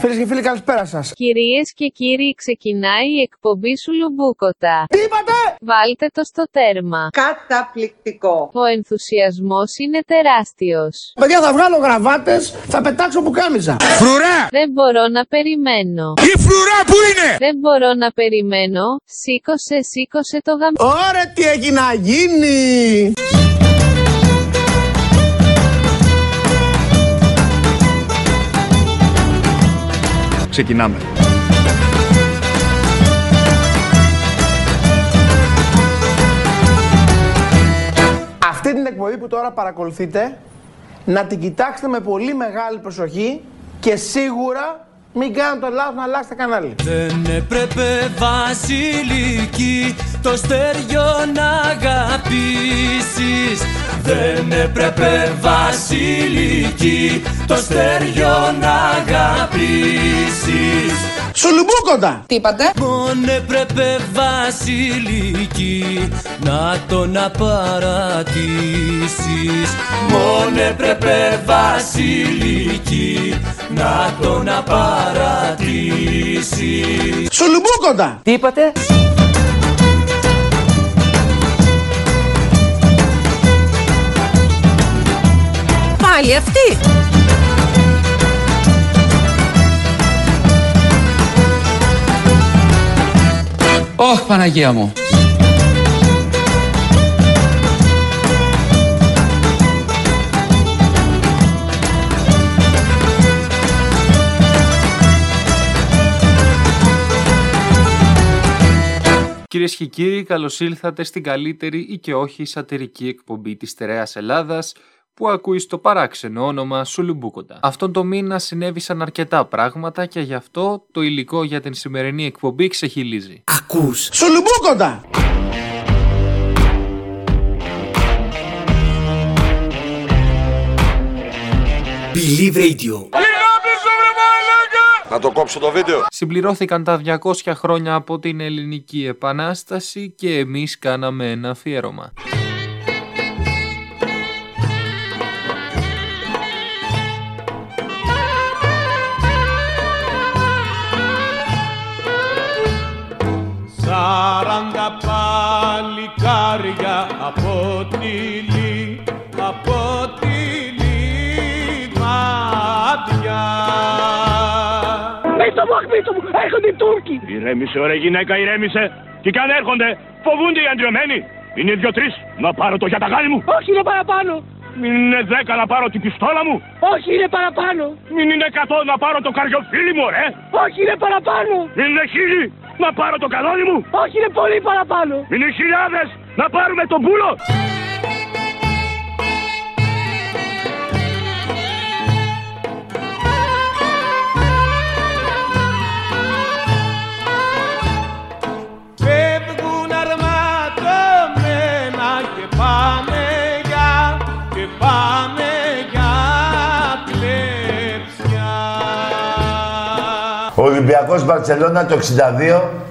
Φίλες και φίλοι, καλησπέρα σας. Κυρίες και κύριοι, ξεκινάει η εκπομπή Σουλουμπούκοτα. Τι είπατε? Βάλτε το στο τέρμα. Καταπληκτικό. Ο ενθουσιασμός είναι τεράστιος. Παιδιά, θα βγάλω γραβάτες, θα πετάξω πουκάμιζα. Φρουρά! Δεν μπορώ να περιμένω. Η φρουρά που είναι! Δεν μπορώ να περιμένω. Σήκωσε το γαμ... Ωραία, τι έχει να γίνει! Ξεκινάμε. Αυτή την εκπομπή που τώρα παρακολουθείτε, να την κοιτάξετε με πολύ μεγάλη προσοχή και σίγουρα μην κάνετε το λάθος να αλλάξετε κανάλι. Δεν έπρεπε βασιλική το στεριό να αγαπήσεις. Δεν έπρεπε βασιλική το στεριό να αγαπήσεις. Σουλουμπούκοντα! Τι είπατε? Μόνο έπρεπε βασιλική να τον απαρατήσεις. Μόνο έπρεπε βασιλική να τον απαρατήσεις. Σουλουμπούκοντα! Τι είπατε? Πάλι αυτή! Ωχ, Παναγία μου! Κυρίες και κύριοι, καλώς ήλθατε στην καλύτερη ή και όχι σατιρική εκπομπή της Στερεάς Ελλάδας, που ακούει στο παράξενο όνομα Σουλουμπούκοντα. Αυτόν τον μήνα συνέβησαν αρκετά πράγματα και γι' αυτό το υλικό για την σημερινή εκπομπή ξεχυλίζει. Ακούς Σουλουμπούκοντα! blv Radio. Να το κόψω το βίντεο. Συμπληρώθηκαν τα 200 χρόνια από την Ελληνική Επανάσταση και εμείς κάναμε ένα αφιέρωμα. Σαράντα παλικάρια από τη Λί, από τη Λιβαδειά. Πίσω μου, έρχονται οι Τούρκοι. Ηρέμησε ωραία γυναίκα, ηρέμησε. Τι καν έρχονται, φοβούνται οι αντιωμένοι. Είναι 2-3, να πάρω το γιαταγάλι μου. Όχι, είναι παραπάνω. Μην είναι 10 να πάρω την πιστόλα μου. Όχι, είναι παραπάνω. Μην είναι 100 να πάρω το καριοφίλι μου, ρε. Όχι, είναι παραπάνω. Είναι 1000. Να πάρω το καλώδι μου! Όχι, είναι πολύ παραπάνω! Είναι χιλιάδες! Να πάρουμε τον πούλο! Φεύγουν αρματωμένα και πάμε για, και πάμε για κλεψιά. Ολυμπιακός Μπαρτσελώνα το 1962,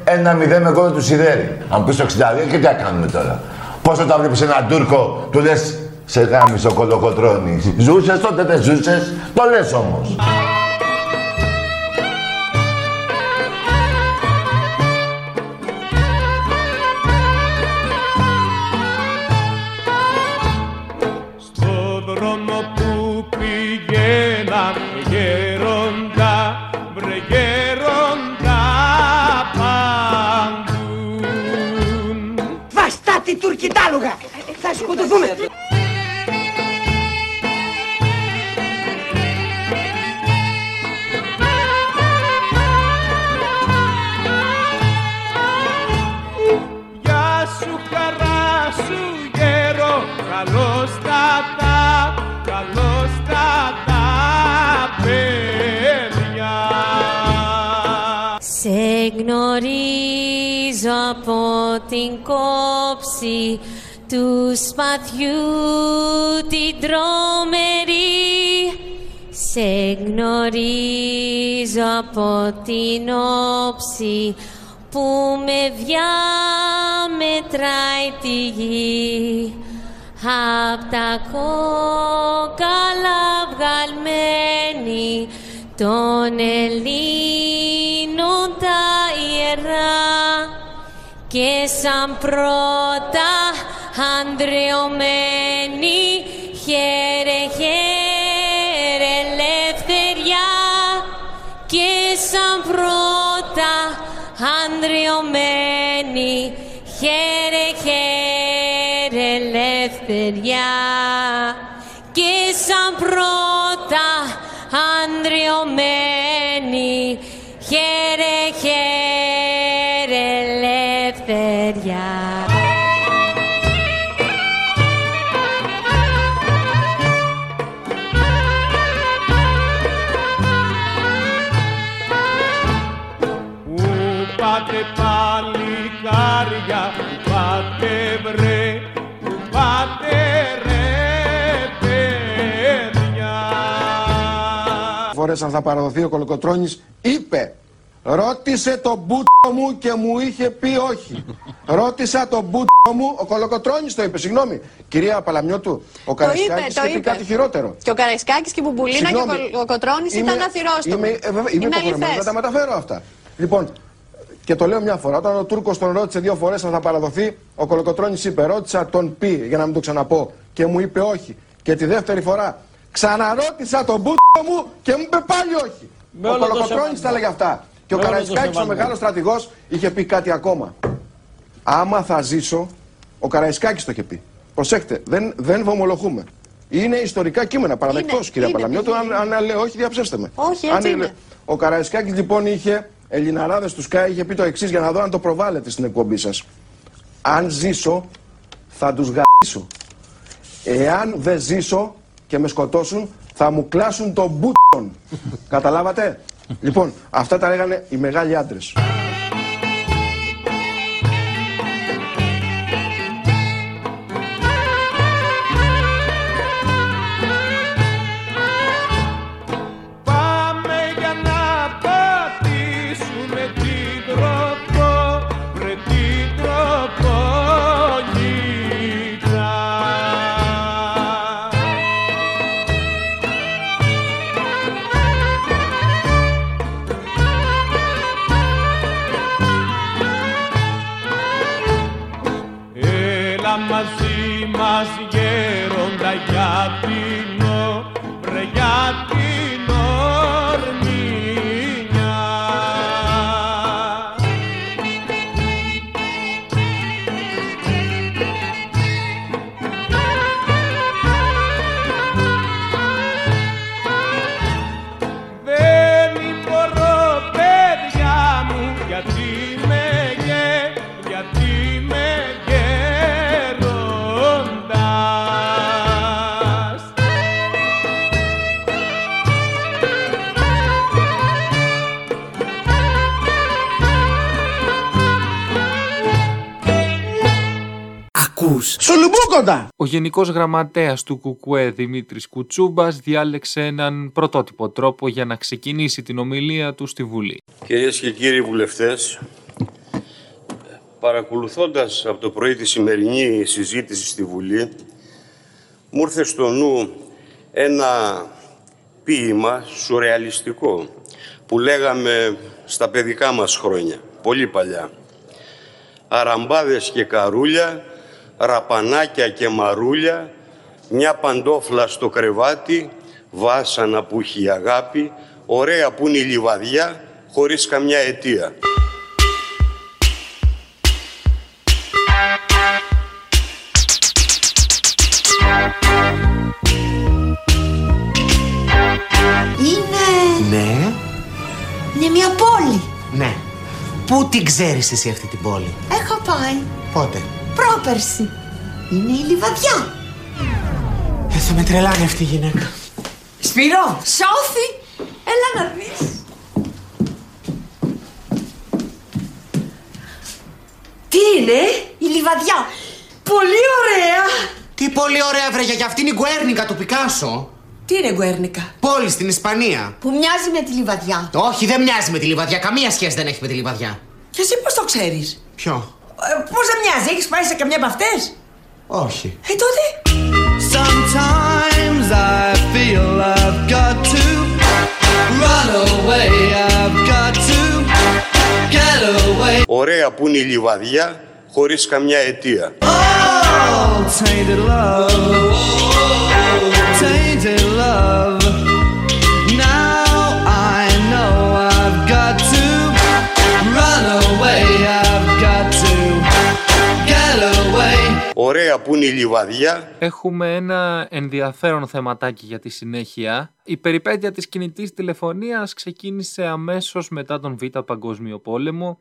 1-0 με γκολ του Σιδέρη. Αν πεις το 62 και τι θα κάνουμε τώρα. Πόσο τα βλέπεις έναν Τούρκο, του λες σε γάμισο κολοκοτρώνη. Ζούσες τότε, δεν ζούσες, το λες όμως. Θα σκοτωθούμε! Γεια σου χαρά σου γέρο, καλώς τα παιδιά. Σε γνωρίζω από την κόψη του σπαθιού την τρομερή, σε γνωρίζω από την όψη που με διαμετράει τη γη. Απ' τα κόκαλα βγαλμένη των Ελλήνων τα ιερά και σαν πρώτα ανδρεωμένοι χαίρε χαίρε ελευθεριά και σαν πρώτα ανδρεωμένοι χαίρε χαίρε ελευθεριά και σαν πρώτα ανδρεωμένοι χαίρε χαίρε ελευθεριά. Πάτε παλικάρια, πάτε βρε, που πάτε ρε παιδιά. Φορές αν θα παραδοθεί ο Κολοκοτρώνης είπε, ρώτησε τον μπούτσο μου και μου είχε πει όχι. Ρώτησα τον μπούτσο μου, ο Κολοκοτρώνης το είπε, συγγνώμη. Κυρία Παλαμιώτου, ο Καραϊσκάκης είπε, είπε κάτι χειρότερο. Και ο Καραϊσκάκης και η Μπουμπουλίνα συγγνώμη, και ο Κολοκοτρώνης ήταν αθυρόστομοι. Είμαι υποχρεωμένος, δεν τα μεταφέρω αυτά. Λοιπόν. Και το λέω μια φορά, όταν ο Τούρκος τον ρώτησε δύο φορές αν θα παραδοθεί, ο Κολοκοτρώνης είπε, ρώτησα τον πει, για να μην το ξαναπώ, και μου είπε όχι. Και τη δεύτερη φορά, ξαναρώτησα τον μπούτσο μου και μου είπε πάλι όχι. Με ο Κολοκοτρώνης τα έλεγε αυτά. Και ο Καραϊσκάκης, ο μεγάλος στρατηγός, είχε πει κάτι ακόμα. Άμα θα ζήσω, ο Καραϊσκάκης το είχε πει. Προσέχτε, δεν βομολοχούμε. Είναι ιστορικά κείμενα, παραδεκτός κυρία Παλαμιώτου, αν λέω όχι, διαψεύστε με. Όχι, έτσι είναι. Ο Καραϊσκάκης λοιπόν είχε. Ελληναράδες του Sky είχε πει το εξής για να δω αν το προβάλλετε στην εκπομπή σας. Αν ζήσω, θα τους γα***σω. Εάν δεν ζήσω και με σκοτώσουν, θα μου κλάσουν τον μπούτσον. Καταλάβατε? Λοιπόν, αυτά τα λέγανε οι μεγάλοι άντρες. Σουλουμπούκοτα! Ο Γενικός Γραμματέας του ΚΚΕ Δημήτρης Κουτσούμπας διάλεξε έναν πρωτότυπο τρόπο για να ξεκινήσει την ομιλία του στη Βουλή. Κυρίες και κύριοι βουλευτές, παρακολουθώντας από το πρωί τη σημερινή συζήτηση στη Βουλή, μου ήρθε στο νου ένα ποίημα σουρεαλιστικό που λέγαμε στα παιδικά μας χρόνια, πολύ παλιά. Αραμπάδες και καρούλια, ραπανάκια και μαρούλια, μια παντόφλα στο κρεβάτι, βάσανα που έχει αγάπη, ωραία που είναι η Λιβαδειά, χωρίς καμιά αιτία. Είναι... Ναι. Είναι μια πόλη. Ναι. Πού την ξέρεις εσύ αυτή την πόλη? Έχω πάει. Πότε? Πρόπερση. Είναι η Λιβαδειά. Θα με τρελάνει αυτή η γυναίκα. Σπύρο! Σώθη! Έλα να δεις. Τι είναι? Η Λιβαδειά. Πολύ ωραία. Τι πολύ ωραία βρε, για αυτήν η Γουέρνικα του Πικάσο. Τι είναι Γουέρνικα? Πόλη στην Ισπανία. Που μοιάζει με τη Λιβαδειά. Όχι, δεν μοιάζει με τη Λιβαδειά. Καμία σχέση δεν έχει με τη Λιβαδειά. Και εσύ πώς το ξέρεις? Ποιο? Πώς δεν μοιάζει, έχεις πάει σε καμιά από αυτές? Όχι. Τότε. Sometimes I feel I've got to Ωραία που είναι η Λιβαδειά χωρίς καμιά αιτία. Ωραία που είναι η Λιβαδειά. Έχουμε ένα ενδιαφέρον θεματάκι για τη συνέχεια. Η περιπέτεια της κινητής τηλεφωνίας ξεκίνησε αμέσως μετά τον Β' Παγκόσμιο Πόλεμο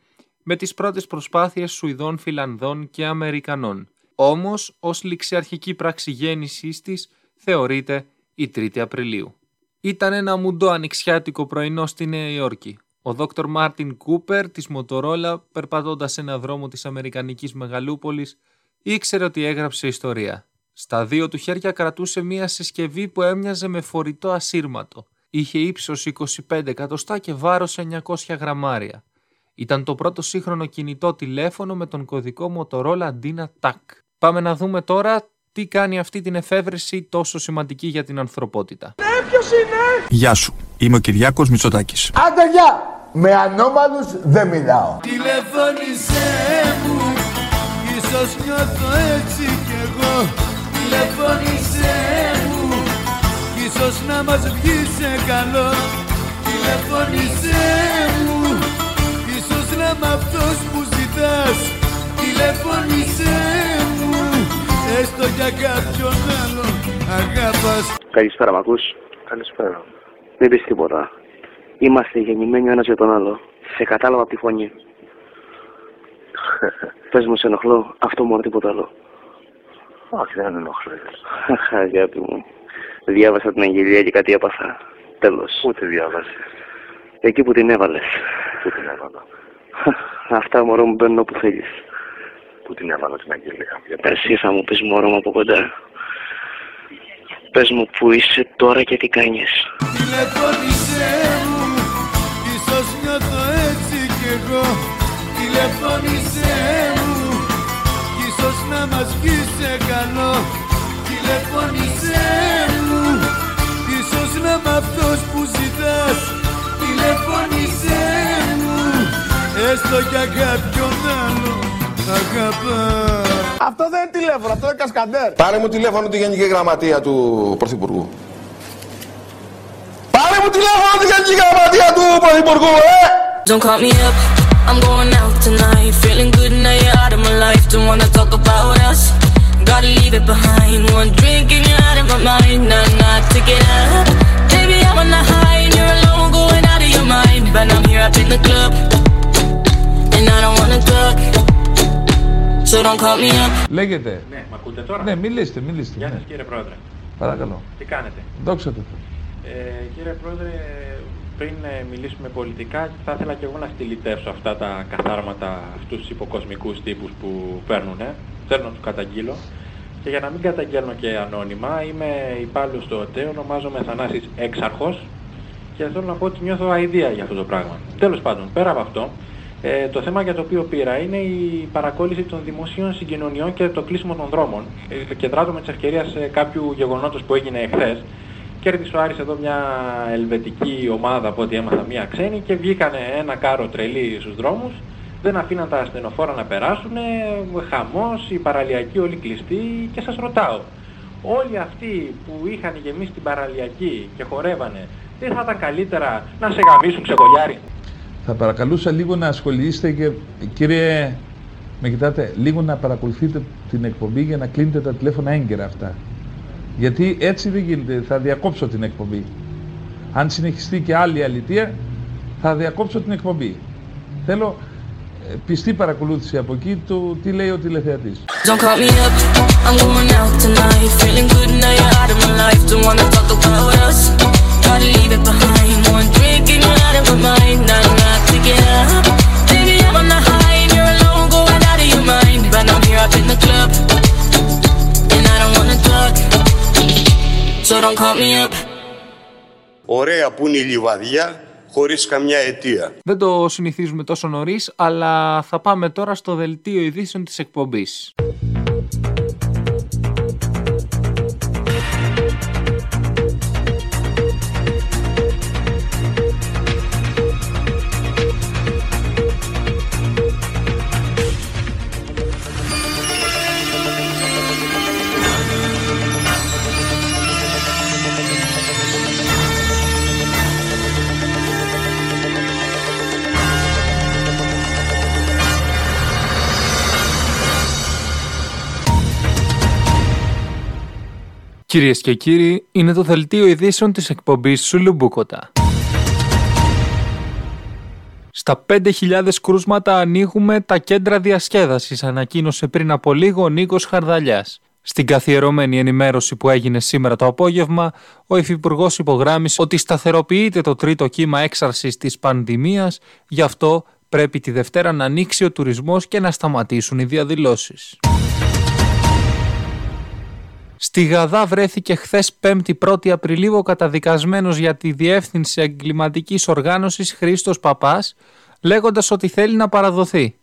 με τις πρώτες προσπάθειες Σουηδών, Φιλανδών και Αμερικανών. Όμως, ως ληξιαρχική πράξη γέννησής της θεωρείται η 3η Απριλίου. Ήταν ένα μουντό ανοιξιάτικο πρωινό στη Νέα Υόρκη. Ο Δόκτωρ Μάρτιν Κούπερ της Motorola, περπατώντας έναν δρόμο της Αμερικανικής Μεγαλούπολης, ήξερε ότι έγραψε ιστορία. Στα δύο του χέρια κρατούσε μία συσκευή που έμοιαζε με φορητό ασύρματο. Είχε ύψος 25 εκατοστά και βάρος 900 γραμμάρια. Ήταν το πρώτο σύγχρονο κινητό τηλέφωνο με τον κωδικό Motorola DynaTAC. Πάμε να δούμε τώρα τι κάνει αυτή την εφεύρεση τόσο σημαντική για την ανθρωπότητα. Ναι, ποιος είναι? Γεια σου, είμαι ο Κυριάκος Μητσοτάκης. Άντε γεια, με ανώμαλους δεν μιλάω. Τηλεφώνησέ μου, ίσως νιώθω έτσι κι εγώ. Τηλεφώνησέ μου, ίσως να μας βγει σε καλό. Τηλεφώνησέ μου, ίσως να είμαι αυτός που ζητάς. Τηλεφώνησέ μου, έστω για κάποιον άλλον αγάπας. Καλησπέρα, μ' ακούς? Καλησπέρα. Δεν πεις τίποτα. Είμαστε γεννημένοι ο ένας για τον άλλο. Σε κατάλαβα από τη φωνή. Πες μου, σε ενοχλώ? Αυτό μόνο, τίποτα άλλο. Όχι, δεν ενοχλώ. Αγάπη μου. Διάβασα την αγγελία και κάτι έπαθα. Τέλος. Ούτε διάβασες. Εκεί που την έβαλες. Πού την έβαλα? Αυτά, μωρό μου, μπαίνουν όπου θέλεις. Πού την έβαλα την αγγελία? Εσύ θα μου πεις, μωρό μου, από κοντά. Πες μου που είσαι τώρα και τι κάνεις. Τηλεφώνησέ μου, ίσως νιώθω έτσι κι εγώ. Τηλεφώνησέ μου, ίσως να μας βγει σε καλό. Τηλεφώνησέ μου, ίσως να είμαι αυτός που ζητάς. Τηλεφώνησέ μου, έστω για κάποιον άλλο αγαπά. Αυτό δεν είναι τηλέφωνο, αυτό είναι κασκαντέρ. Πάρε μου τηλέφωνο τη Γενική Γραμματεία του Πρωθυπουργού. Πάρε μου τηλέφωνο τη Γενική Γραμματεία του Πρωθυπουργού, ε! Don't call me up, I'm going out tonight. Feeling good now you're out of my life. Don't wanna talk about us, gotta leave it behind. One drink and you're out of my mind. Nah, nah, take it up. Baby, I'm on the high and you're alone, going out of your mind. But I'm here up in the club, and I don't wanna talk. Λέγεται. Ναι, μ' ακούτε τώρα? Ναι, μιλήστε. Γεια σας, κύριε Πρόεδρε. Παρακαλώ. Τι κάνετε? Δόξα τω Θεώ. Κύριε Πρόεδρε, πριν μιλήσουμε πολιτικά, θα ήθελα και εγώ να στυλιτεύσω αυτά τα καθάρματα, αυτούς τους υποκοσμικούς τύπους που παίρνουν. Θέλω να τους καταγγείλω. Και για να μην καταγγέλνω και ανώνυμα, είμαι υπάλληλος στο ΟΤΕ, ονομάζομαι Θανάσης Έξαρχο και θέλω να πω ότι νιώθω αηδία για αυτό το πράγμα. Τέλος πάντων, πέρα από αυτό. Το θέμα για το οποίο πήρα είναι η παρακόλληση των δημοσίων συγκοινωνιών και το κλείσιμο των δρόμων. Και δράτω με τις ευκαιρίες κάποιου γεγονότος που έγινε εχθές. Κέρδισε ο Άρης εδώ μια ελβετική ομάδα, από ό,τι έμαθα, μια ξένη, και βγήκανε ένα κάρο τρελή στους δρόμους, δεν αφήναν τα ασθενοφόρα να περάσουν, χαμός, η παραλιακή όλη κλειστή, και σας ρωτάω, όλοι αυτοί που είχαν γεμίσει την παραλιακή και χορεύανε, δεν θα ήταν καλύτερα να σε γαμίσουν, ξεκολιάρι? Θα παρακαλούσα λίγο να ασχολείστε και, κύριε, με κοιτάτε, λίγο να παρακολουθείτε την εκπομπή για να κλείνετε τα τηλέφωνα έγκαιρα αυτά. Γιατί έτσι δεν γίνεται, θα διακόψω την εκπομπή. Αν συνεχιστεί και άλλη αλητεία, θα διακόψω την εκπομπή. Θέλω πιστή παρακολούθηση από εκεί του τι λέει ο τηλεθεατής. Ωραία που είναι η Λιβαδειά χωρίς καμιά αιτία. Δεν το συνηθίζουμε τόσο νωρίς, αλλά θα πάμε τώρα στο δελτίο ειδήσεων της εκπομπής. Κυρίες και κύριοι, είναι το δελτίο ειδήσεων της εκπομπής Σουλουμπούκοτα. Στα 5.000 κρούσματα ανοίγουμε τα κέντρα διασκέδασης, ανακοίνωσε πριν από λίγο ο Νίκος Χαρδαλιάς. Στην καθιερωμένη ενημέρωση που έγινε σήμερα το απόγευμα, ο Υφυπουργός υπογράμμισε ότι σταθεροποιείται το τρίτο κύμα έξαρσης της πανδημίας, γι' αυτό πρέπει τη Δευτέρα να ανοίξει ο τουρισμός και να σταματήσουν οι διαδηλώσεις. Στη Γαδά βρέθηκε χθες 5η-1η Απριλίου ο καταδικασμένος για τη διεύθυνση εγκληματικής οργάνωσης Χρήστος Παππάς, λέγοντας ότι θέλει να παραδοθεί.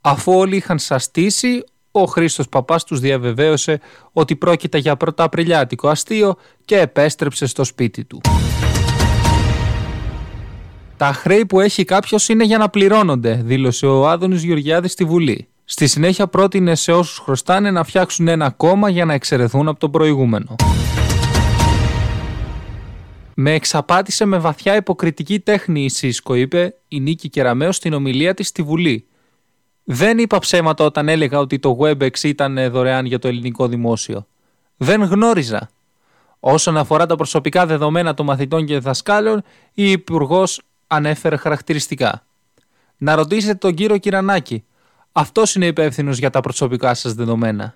Αφού όλοι είχαν σαστήσει, ο Χρήστος Παππάς τους διαβεβαίωσε ότι πρόκειται για πρωταπριλιάτικο αστείο και επέστρεψε στο σπίτι του. «Τα χρέη που έχει κάποιος είναι για να πληρώνονται», δήλωσε ο Άδωνης Γεωργιάδης στη Βουλή. Στη συνέχεια πρότεινε σε όσους χρωστάνε να φτιάξουν ένα κόμμα για να εξαιρεθούν από τον προηγούμενο. «Με εξαπάτησε με βαθιά υποκριτική τέχνη η ΣΥΣΚΟ», είπε η Νίκη Κεραμέως στην ομιλία της στη Βουλή. «Δεν είπα ψέματα όταν έλεγα ότι το WebEx ήταν δωρεάν για το ελληνικό δημόσιο. Δεν γνώριζα». Όσον αφορά τα προσωπικά δεδομένα των μαθητών και δασκάλων, η Υπουργός ανέφερε χαρακτηριστικά. «Να ρωτήσετε τον κύριο Κυρανάκη. Αυτός είναι υπεύθυνος για τα προσωπικά σας δεδομένα».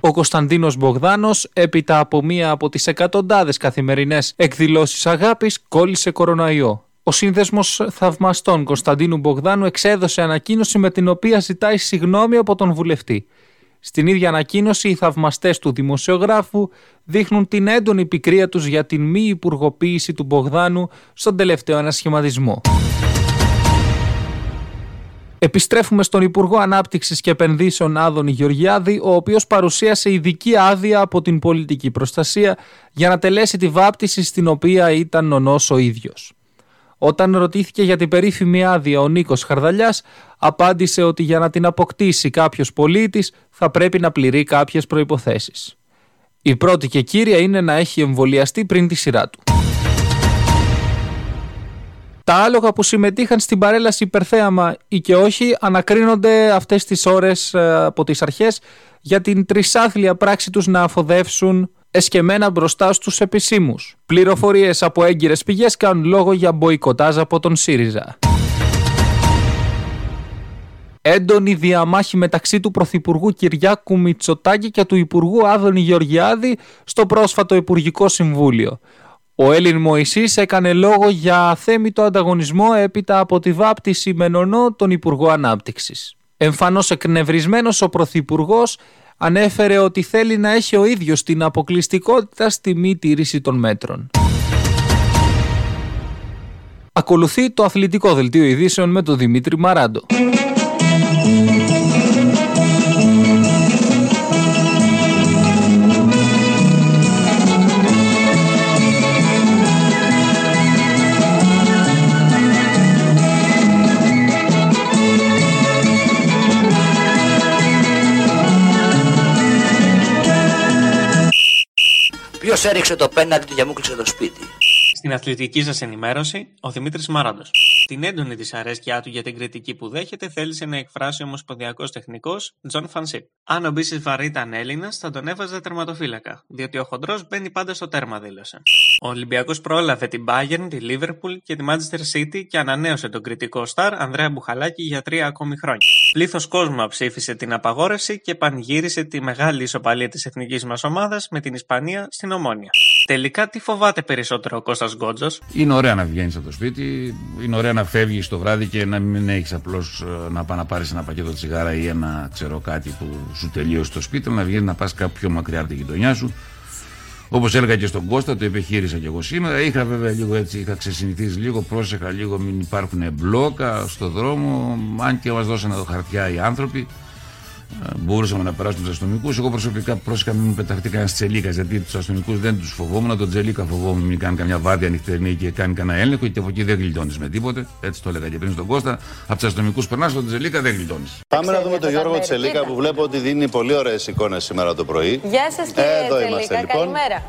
Ο Κωνσταντίνος Μπογδάνος, έπειτα από μία από τις εκατοντάδες καθημερινές εκδηλώσεις αγάπης, κόλλησε κοροναϊό. Ο Σύνδεσμος Θαυμαστών Κωνσταντίνου Μπογδάνου εξέδωσε ανακοίνωση με την οποία ζητάει συγγνώμη από τον βουλευτή. Στην ίδια ανακοίνωση, οι θαυμαστές του δημοσιογράφου δείχνουν την έντονη πικρία τους για την μη υπουργοποίηση του Μπογδάνου στον τελευταίο ανασχηματισμό. Επιστρέφουμε στον Υπουργό Ανάπτυξης και Επενδύσεων Άδωνη Γεωργιάδη, ο οποίος παρουσίασε ειδική άδεια από την πολιτική προστασία για να τελέσει τη βάπτιση στην οποία ήταν νονός ο ίδιος. Όταν ρωτήθηκε για την περίφημη άδεια, ο Νίκος Χαρδαλιάς απάντησε ότι για να την αποκτήσει κάποιος πολίτης θα πρέπει να πληρεί κάποιες προϋποθέσεις. Η πρώτη και κύρια είναι να έχει εμβολιαστεί πριν τη σειρά του. Τα άλογα που συμμετείχαν στην παρέλαση υπερθέαμα ή και όχι ανακρίνονται αυτές τις ώρες από τις αρχές για την τρισάθλια πράξη τους να αφοδεύσουν εσκεμμένα μπροστά στους επισήμους. Πληροφορίες από έγκυρες πηγές κάνουν λόγο για μποϊκοτάζ από τον ΣΥΡΙΖΑ. Έντονη διαμάχη μεταξύ του Πρωθυπουργού Κυριάκου Μητσοτάκη και του Υπουργού Άδωνη Γεωργιάδη στο πρόσφατο Υπουργικό Συμβούλιο. Ο Έλλην Μωυσής έκανε λόγο για αθέμητο ανταγωνισμό έπειτα από τη βάπτιση με νονό τον Υπουργό Ανάπτυξης. Εμφανώς εκνευρισμένος, ο Πρωθυπουργός ανέφερε ότι θέλει να έχει ο ίδιος την αποκλειστικότητα στη μη τήρηση των μέτρων. Ακολουθεί το αθλητικό δελτίο ειδήσεων με τον Δημήτρη Μαράντο. Ποιος έριξε το πέναλτι του και μου κλείσε το σπίτι. Στην αθλητική σας ενημέρωση, ο Δημήτρης Μαράντος. Την έντονη δυσαρέσκειά του για την κριτική που δέχεται θέλησε να εκφράσει ο ομοσπονδιακός τεχνικός Τζον Φανσίπ. Αν ο Μπίσης Βαρύ ήταν Έλληνας, θα τον έβαζε τερματοφύλακα, διότι ο χοντρός μπαίνει πάντα στο τέρμα, δήλωσε. Ο Ολυμπιακός πρόλαβε την Μπάγερν, τη Liverpool και τη Μάντσεστερ City και ανανέωσε τον κριτικό στάρ Ανδρέα Μπουχαλάκη για 3 ακόμη χρόνια. Πλήθος κόσμου ψήφισε την απαγόρευση και πανηγύρισε τη μεγάλη ισοπαλία της εθνικής μας ομάδας με την Ισπανία στην Ομόνια. Τελικά, τι φοβάται περισσότερο ο Κώστας Γκότζος? Είναι ωραία να βγαίνεις από το σπίτι, είναι ωραία να φεύγεις το βράδυ και να μην έχεις απλώς να πας να πάρεις ένα πακέτο τσιγάρα ή ένα ξέρω κάτι που σου τελείωσε στο σπίτι, να βγαίνεις να πας κάπου πιο μακριά από τη γειτονιά σου. Όπως έλεγα και στον Κώστα, το επιχείρησα και εγώ σήμερα. Είχα βέβαια λίγο έτσι, είχα ξεσυνηθίσει λίγο, πρόσεχα λίγο, μην υπάρχουν μπλόκα στο δρόμο. Αν και μας δώσανε χαρτιά οι άνθρωποι, μπορούσαμε να περάσουμε τους αστυνομικούς. Εγώ προσωπικά πρόσεχα μην μου πεταχτεί κανένας τσελίκας, γιατί τους αστυνομικούς δεν τους φοβόμουν. Τον τσελίκα φοβόμουν μην κάνει καμιά βάρδια νυχτερινή και κάνει κανένα έλεγχο, γιατί από εκεί δεν γλιτώνεις με τίποτε. Έτσι το έλεγα και πριν στον Κώστα. Από τους αστυνομικούς περνάς, τον τσελίκα δεν γλιτώνεις. Πάμε να δούμε τον Γιώργο Τσελίκα που βλέπω ότι δίνει πολύ ωραίες εικόνες σήμερα το πρωί. Γεια σας κύριε Τσελίκα, καλημέρα.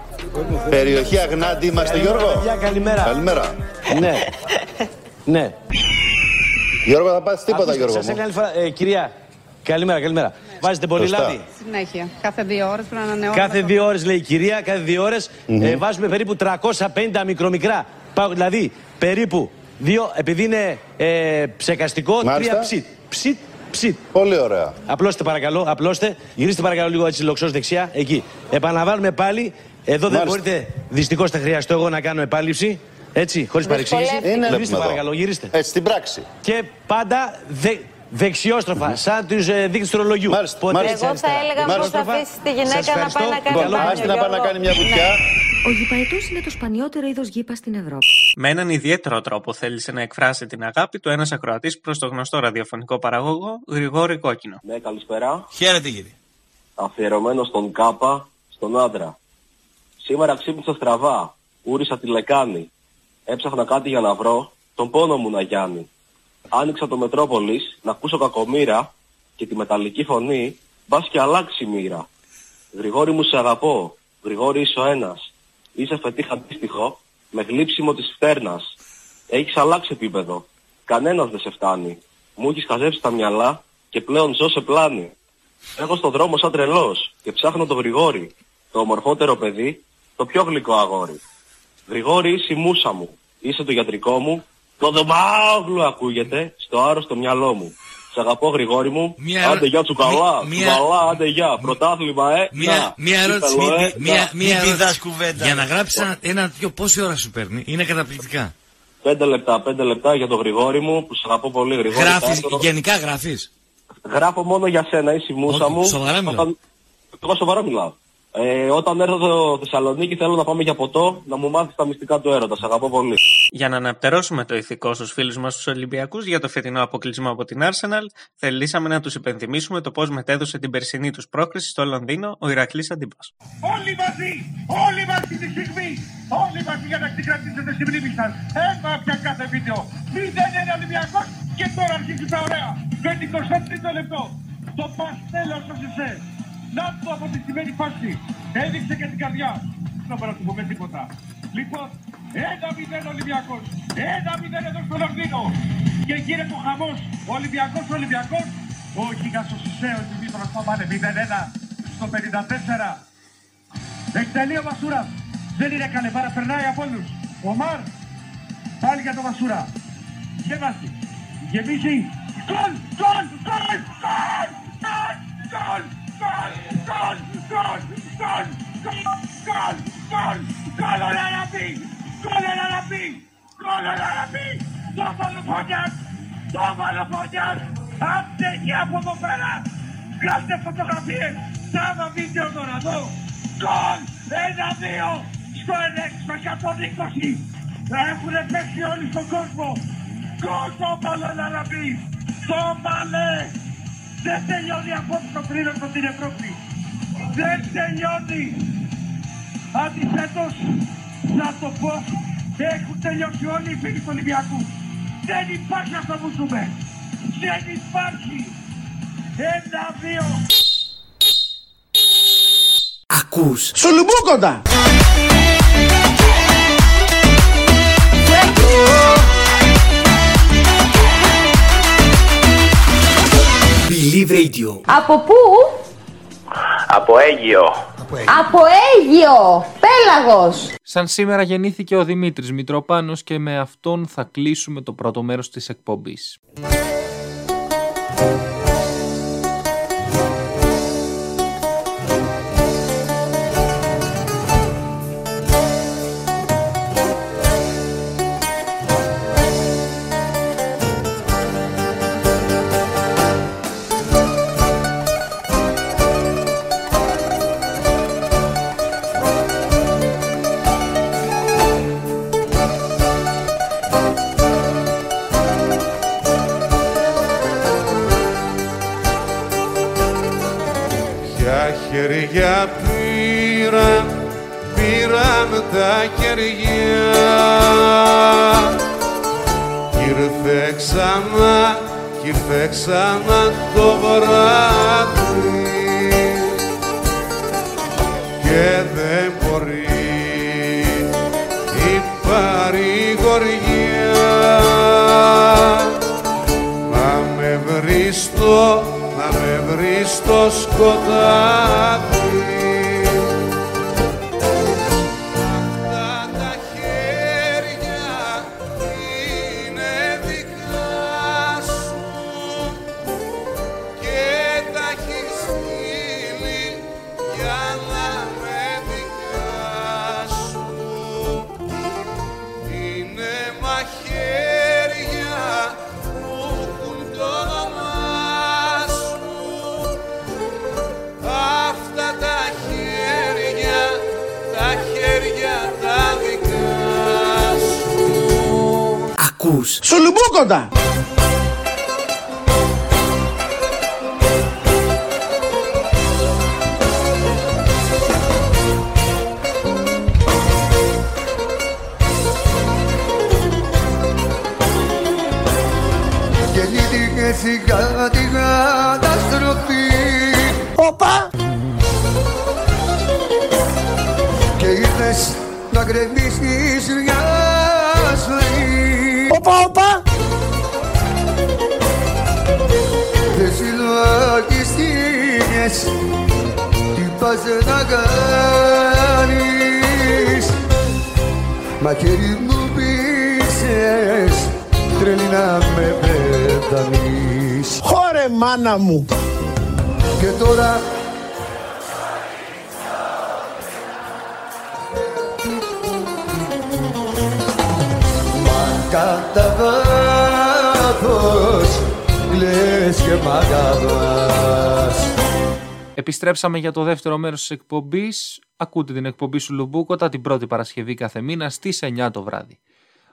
Περιοχή Αγνάτη είμαστε, Γιώργο. Καλημέρα. Ναι. Γιώργο, θα πας τίποτα, Γιώργο. Κυρία. Καλημέρα. Βάζετε πολύ λάδι. Συνέχεια. Κάθε 2 ώρες πρέπει να ανανεώνουμε. Κάθε 2 ώρες, λέει η κυρία, κάθε 2 ώρες βάζουμε περίπου 350 μικρομικρά. Δηλαδή περίπου 2, επειδή είναι ψεκαστικό, 3 ψιτ. Ψιτ, ψιτ. Πολύ ωραία. Απλώστε παρακαλώ, απλώστε. Γυρίστε παρακαλώ λίγο έτσι λοξός δεξιά. Εκεί. Επαναβάλουμε πάλι. Εδώ δεν μπορείτε, δυστυχώς θα χρειαστώ εγώ να κάνω επάλυψη. Έτσι, χωρίς παρεξήγηση. Γυρίστε παρακαλώ, γυρίστε. Έτσι, στην πράξη. Και πάντα δεξιόστροφα, σαν τους δείκτες του ρολογιού. Εγώ θα έλεγα πως θα αφήσεις τη γυναίκα να πάει να κάνει μπάνιο. Άστε να πάει να κάνει μια βουτιά. Ο γηπαϊτός είναι το σπανιότερο είδος γήπα στην Ευρώπη. Με έναν ιδιαίτερο τρόπο θέλησε να εκφράσει την αγάπη του ένας ακροατής προς το γνωστό ραδιοφωνικό παραγωγό Γρηγόρη Κόκκινο. Ναι, καλησπέρα. Χαίρετε κύριε. Αφιερωμένο στον Κάπα, στον άντρα. Σήμερα ξύπνησα στραβά, ούρισα τη λεκάνη. Έψαχνα κάτι για να βρω, τον πόνο μου να γιάνει. Άνοιξα το Μετρόπολης, να ακούσω Κακομήρα και τη μεταλλική φωνή, μπας και αλλάξει μοίρα. Γρηγόρη μου σε αγαπώ, Γρηγόρη είσαι ο ένας. Είσαι φετίχα αντίστοιχο, με γλύψιμο της φτέρνας. Έχεις αλλάξει επίπεδο, κανένας δεν σε φτάνει. Μου έχεις χαζέψει τα μυαλά και πλέον ζω σε πλάνη. Έχω στον δρόμο σαν τρελός και ψάχνω τον Γρηγόρη, το ομορφότερο παιδί, το πιο γλυκό αγόρι. Γρηγόρη είσαι η μούσα μου, είσαι το γιατρικό μου, το δωμάβλου ακούγεται στο άρρωστο μυαλό μου. Σ' αγαπώ Γρηγόρη μου, άντε γεια τσουκαλά, τσουκαλά άντε γεια, πρωτάθλημα Μια ερώτηση, μην πηδάς κουβέντα. Για να γράψεις ένα δυο πόση ώρα σου παίρνει, είναι καταπληκτικά. 5 λεπτά για τον Γρηγόρη μου, που σ' αγαπώ πολύ Γρηγόρη. Γράφεις, γενικά γράφεις. Γράφω μόνο για σένα, είσαι η μούσα μου. Σοβαρά μιλάω. Εγώ σοβαρά μιλάω. Όταν έρθω στο Θεσσαλονίκη θέλω να πάμε για ποτό, να μου μάθεις τα μυστικά του έρωτα. Σ' αγαπώ πολύ. Για να αναπτερώσουμε το ηθικό στους φίλους μας τους Ολυμπιακούς για το φετινό αποκλεισμό από την Άρσεναλ, θελήσαμε να τους υπενθυμίσουμε το πώς μετέδωσε την περσινή τους πρόκριση στο Λονδίνο ο Ηρακλής Αντίπας. Όλοι μαζί τη στιγμή, όλοι μαζί για να ξεκρατήσετε στη μνήμη σας. Έμα πια κάθε βίντεο. 0-1 Ολυμπιακός και τώρα αρχίζει τα ωραία. Με την 23η λεπτό. Το παστέλο σωσεσέ. Νάτο από τη σημερινή φάση. Έδειξε και την καρδιά. Δεν μπορώ να του πούμε τίποτα. Λοιπόν, 1-0 Ολυμπιακός. 1-0 εδώ στο Λονδίνο. Και γίνεται ο χαμός. Ολυμπιακός. Όχι, γασοσουσέ, ο Δημήτρος θα πάνε 0-1 στο 54. Εκτελεί ο Βασούρας. Δεν είναι καλεβάρα, περνάει από όλους. Ο Μαρ, πάλι για τον Βασούρα. Γεμάζει. Γεμίζει. Γκολ, γκολ, γκολ, γκολ, γκολ. Γκολ! Δεν τελειώνει απόψε το πλήρωσμα στην Ευρώπη. Δεν τελειώνει. Αντιθέτως, να το πω, έχουν τελειώσει όλοι οι φίλοι του Ολυμπιακού. Δεν υπάρχει αυτό που ζούμε. Δεν υπάρχει. 1-2. Ακούς. Σουλουμπούκοτα. blv Radio. Από πού? Από Αίγυο. Από Αίγυο! Πέλαγος! Σαν σήμερα γεννήθηκε ο Δημήτρης Μητροπάνος και με αυτόν θα κλείσουμε το πρώτο μέρος της εκπομπής. Χέρια πήραν τα χέρια κι ήρθε ξανά το βράδυ και δεν μπορεί η παρηγοριά να με βρει χωρίς το σκοτάδι. Αυτά τα χέρια είναι δικά σου και τα έχεις στείλει για να με δικάσουν. Είναι μαχαίρια που έχουν το όνομά σου. Αυτά τα χέρια, τα χέρια τα δικά σου. Ακούς Σουλουμπούκοτα. Σιγά την καταστροφή. Οπα! Και ήρθες να γκρεμίσεις μια ζωή. Οπα, οπα! Δεν συλλογιστήκες, τι πας να κάνεις. Μα χέρι μου πείσες, τρελή να με πετανείς. Χώρε μάνα μου. Και τώρα μα κατά βάθος κλαις και μ' αγαπάς. Επιστρέψαμε για το δεύτερο μέρος της εκπομπής. Ακούτε την εκπομπή Σουλουμπούκοτα την πρώτη Παρασκευή κάθε μήνα στις 9 το βράδυ.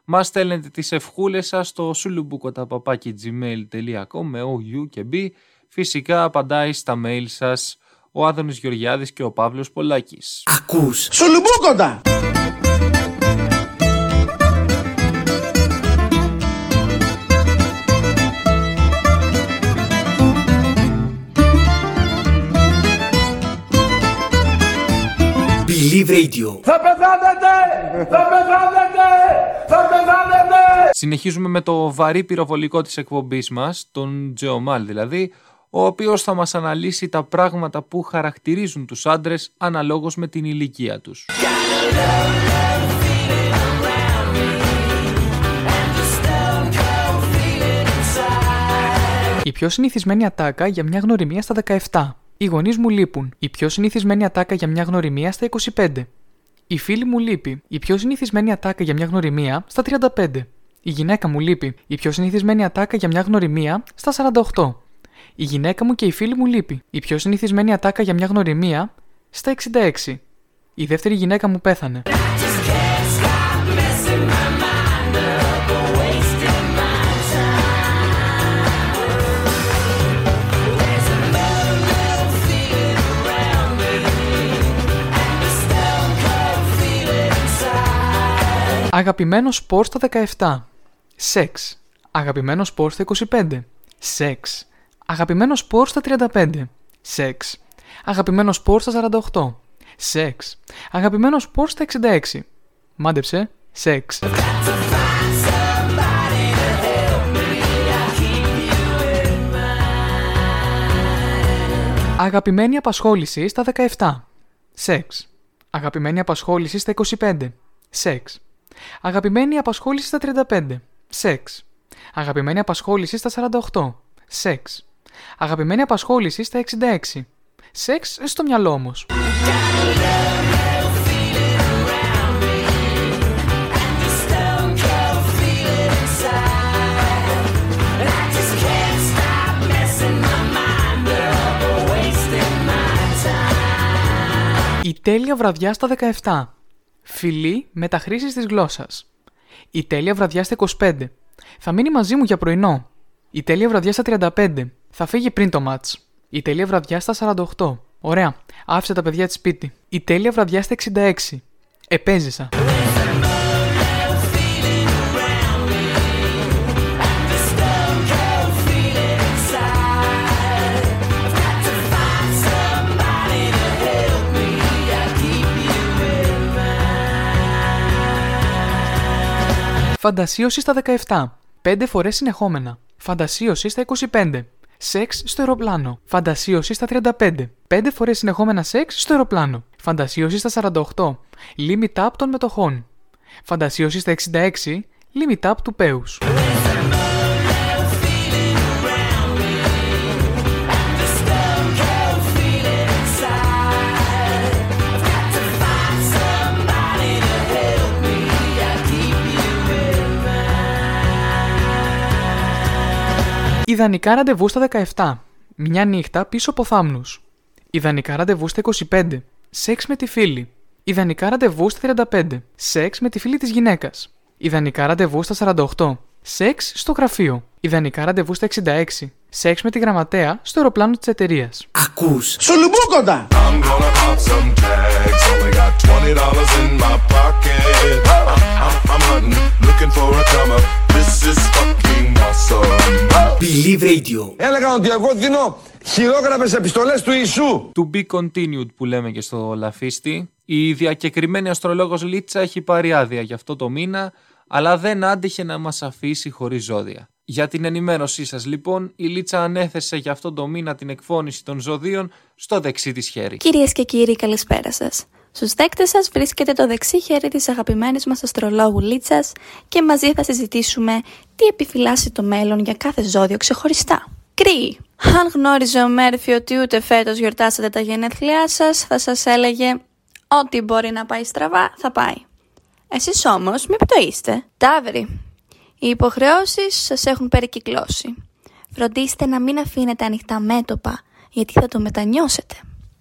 Μας στέλνετε τις ευχούλες σας στο sulubukota@gmail.com με OU και B. Φυσικά απαντάει στα mail σας ο Άδωνης Γεωργιάδης και ο Παύλος Πολάκης. Ακούς Σουλουμπούκοτα! blv Radio. Θα πεθάνετε! Θα πεθάνετε! Συνεχίζουμε με το βαρύ πυροβολικό της εκπομπής μας, τον Τζεωμάλ δηλαδή, ο οποίος θα μας αναλύσει τα πράγματα που χαρακτηρίζουν τους άντρες αναλόγως με την ηλικία τους. Η πιο συνηθισμένη ατάκα για μια γνωριμία στα 17. Οι γονείς μου λείπουν. Η πιο συνηθισμένη ατάκα για μια γνωριμία στα 25. Η φίλη μου λείπει. Η πιο συνηθισμένη ατάκα για μια γνωριμία στα 35. Η γυναίκα μου λείπει. Η πιο συνηθισμένη ατάκα για μια γνωριμία στα 48. Η γυναίκα μου και η φίλη μου λείπει. Η πιο συνηθισμένη ατάκα για μια γνωριμία στα 66. Η δεύτερη γυναίκα μου πέθανε. Αγαπημένο σπορ στα 17. Σεξ. Αγαπημένο σπορ στα 25. Σεξ. Αγαπημένο σπορ στα 35. Σεξ. Αγαπημένο σπορ στα 48. Σεξ. Αγαπημένο σπορ στα 66. Μάντεψε. Σεξ. Αγαπημένη απασχόληση στα 17. Σεξ. Αγαπημένη απασχόληση στα 25. Σεξ. Αγαπημένη απασχόληση στα 35. Σεξ. Αγαπημένη απασχόληση στα 48. Σεξ. Αγαπημένη απασχόληση στα 66. Σεξ στο μυαλό όμως. Η τέλεια βραδιά στα 17. Φιλή μεταχρήσης της γλώσσας. Η τέλεια βραδιά στα 25. Θα μείνει μαζί μου για πρωινό. Η τέλεια βραδιά στα 35. Θα φύγει πριν το μάτς. Η τέλεια βραδιά στα 48. Ωραία, άφησε τα παιδιά της σπίτι. Η τέλεια βραδιά στα 66. Επέζησα. Φαντασίωση στα 17. 5 φορές συνεχόμενα. Φαντασίωση στα 25. Σεξ στο αεροπλάνο. Φαντασίωση στα 35. 5 φορές συνεχόμενα σεξ στο αεροπλάνο. Φαντασίωση στα 48. Limit up των μετοχών. Φαντασίωση στα 66. Limit up του πέους. Ιδανικά ραντεβού στα 17. Μια νύχτα πίσω από θάμνους. Ιδανικά ραντεβού στα 25. Σεξ με τη φίλη. Ιδανικά ραντεβού στα 35. Σεξ με τη φίλη της γυναίκας. Ιδανικά ραντεβού στα 48. Σεξ στο γραφείο. Ιδανικά ραντεβού στα 66. Σεξ με τη γραμματέα στο αεροπλάνο της εταιρείας. Ακούς! Σουλουμπούκοτα! blv Radio. Έλεγαν ότι εγώ δίνω χειρόγραφες επιστολές του Ιησού. To be continued που λέμε και στο Λαφίστη. Η διακεκριμένη αστρολόγος Λίτσα έχει πάρει άδεια για αυτό το μήνα, αλλά δεν άντυχε να μας αφήσει χωρίς ζώδια. Για την ενημέρωσή σας λοιπόν, η Λίτσα ανέθεσε για αυτό το μήνα την εκφώνηση των ζωδίων στο δεξί της χέρι. Κυρίες και κύριοι, καλησπέρα σας. Στους δέκτες σας βρίσκεται το δεξί χέρι της αγαπημένης μας αστρολόγου Λίτσας και μαζί θα συζητήσουμε τι επιφυλάσσει το μέλλον για κάθε ζώδιο ξεχωριστά. Κρίοι. Αν γνώριζε ο Μέρφυ ότι ούτε φέτος γιορτάσατε τα γενέθλιά σας, θα σας έλεγε ότι μπορεί να πάει στραβά, θα πάει. Εσείς όμως μην πτωείστε. Ταύροι. Οι υποχρεώσεις σας έχουν περικυκλώσει. Φροντίστε να μην αφήνετε ανοιχτά μέτωπα, γιατί θα το μετανιώσετε.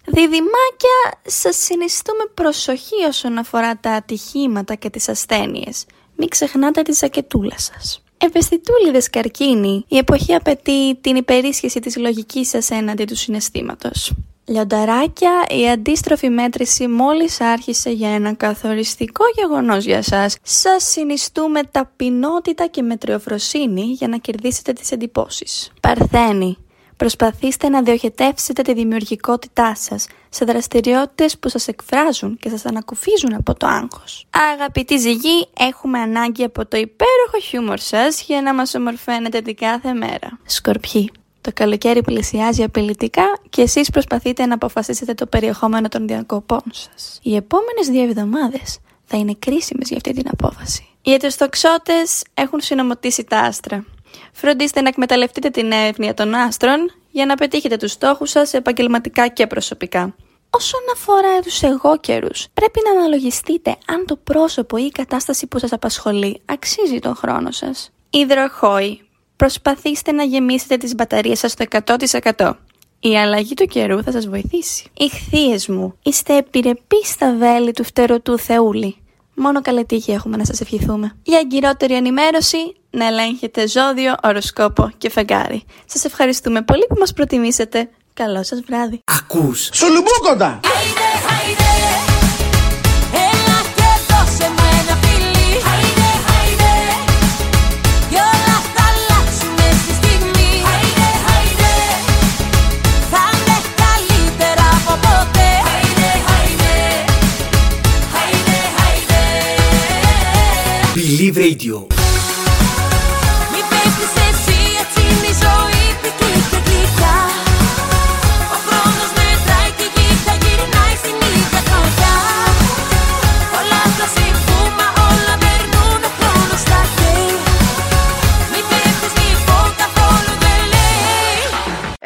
Διδυμάκια, σας συνιστούμε προσοχή όσον αφορά τα ατυχήματα και τις ασθένειες. Μην ξεχνάτε τη ζακετούλα σας. Ευαισθητούλιδες καρκίνοι, η εποχή απαιτεί την υπερίσχυση της λογικής σας έναντι του συναισθήματος. Λιονταράκια, η αντίστροφη μέτρηση μόλις άρχισε για ένα καθοριστικό γεγονός για σας. Σας συνιστούμε ταπεινότητα και μετριοφροσύνη για να κερδίσετε τις εντυπώσεις. Παρθένοι, προσπαθήστε να διοχετεύσετε τη δημιουργικότητά σας σε δραστηριότητες που σας εκφράζουν και σας ανακουφίζουν από το άγχος. Αγαπητοί ζυγοί, έχουμε ανάγκη από το υπέροχο χιούμορ σας για να μας ομορφαίνετε την κάθε μέρα. Σκορπιοί, το καλοκαίρι πλησιάζει απειλητικά και εσείς προσπαθείτε να αποφασίσετε το περιεχόμενο των διακοπών σας. Οι επόμενες 2 εβδομάδες θα είναι κρίσιμες για αυτή την απόφαση. Οι τοξότες έχουν συνομωτήσει τα άστρα. Φροντίστε να εκμεταλλευτείτε την εύνοια των άστρων για να πετύχετε τους στόχους σας επαγγελματικά και προσωπικά. Όσον αφορά τους εγώκερους, πρέπει να αναλογιστείτε αν το πρόσωπο ή η κατάσταση που σας απασχολεί αξίζει τον χρόνο σας. Υδροχόοι, προσπαθήστε να γεμίσετε τις μπαταρίες σας στο 100%. Η αλλαγή του καιρού θα σας βοηθήσει. Ιχθύες μου, είστε επιρρεπείς στα βέλη του φτερωτού Θεούλη. Μόνο καλή τύχη έχουμε να σας ευχηθούμε. Για εγκυρότερη ενημέρωση, να ελέγχετε ζώδιο, οροσκόπο και φεγγάρι. Σας ευχαριστούμε πολύ που μας προτιμήσετε. Καλό σας βράδυ. Ακούς! Σουλουμπούκοντα! Live Radio.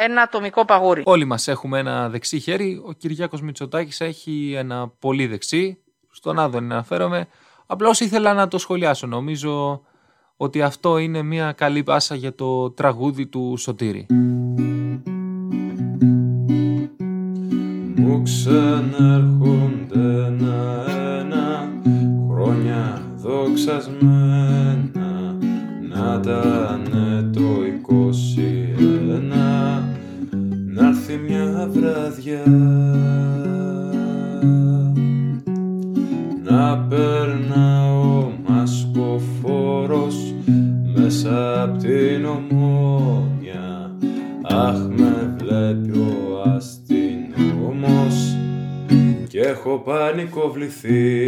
Ένα ατομικό παγόρι. Όλοι μας έχουμε ένα δεξί χέρι. Ο Κυριάκος Μητσοτάκης έχει ένα πολύ δεξί. Στον Άδωνη αναφέρομαι. Απλώς ήθελα να το σχολιάσω. Νομίζω ότι αυτό είναι μια καλή πάσα για το τραγούδι του Σωτήρη. Μου ξανάρχονται ένα χρόνια δοξασμένα, να ήταν το 21, να έρθει μια βραδιά να περνάω μασκοφόρος μέσα απ' την Ομόνια. Αχ, με βλέπει ο αστυνόμος κι έχω πανικοβληθεί.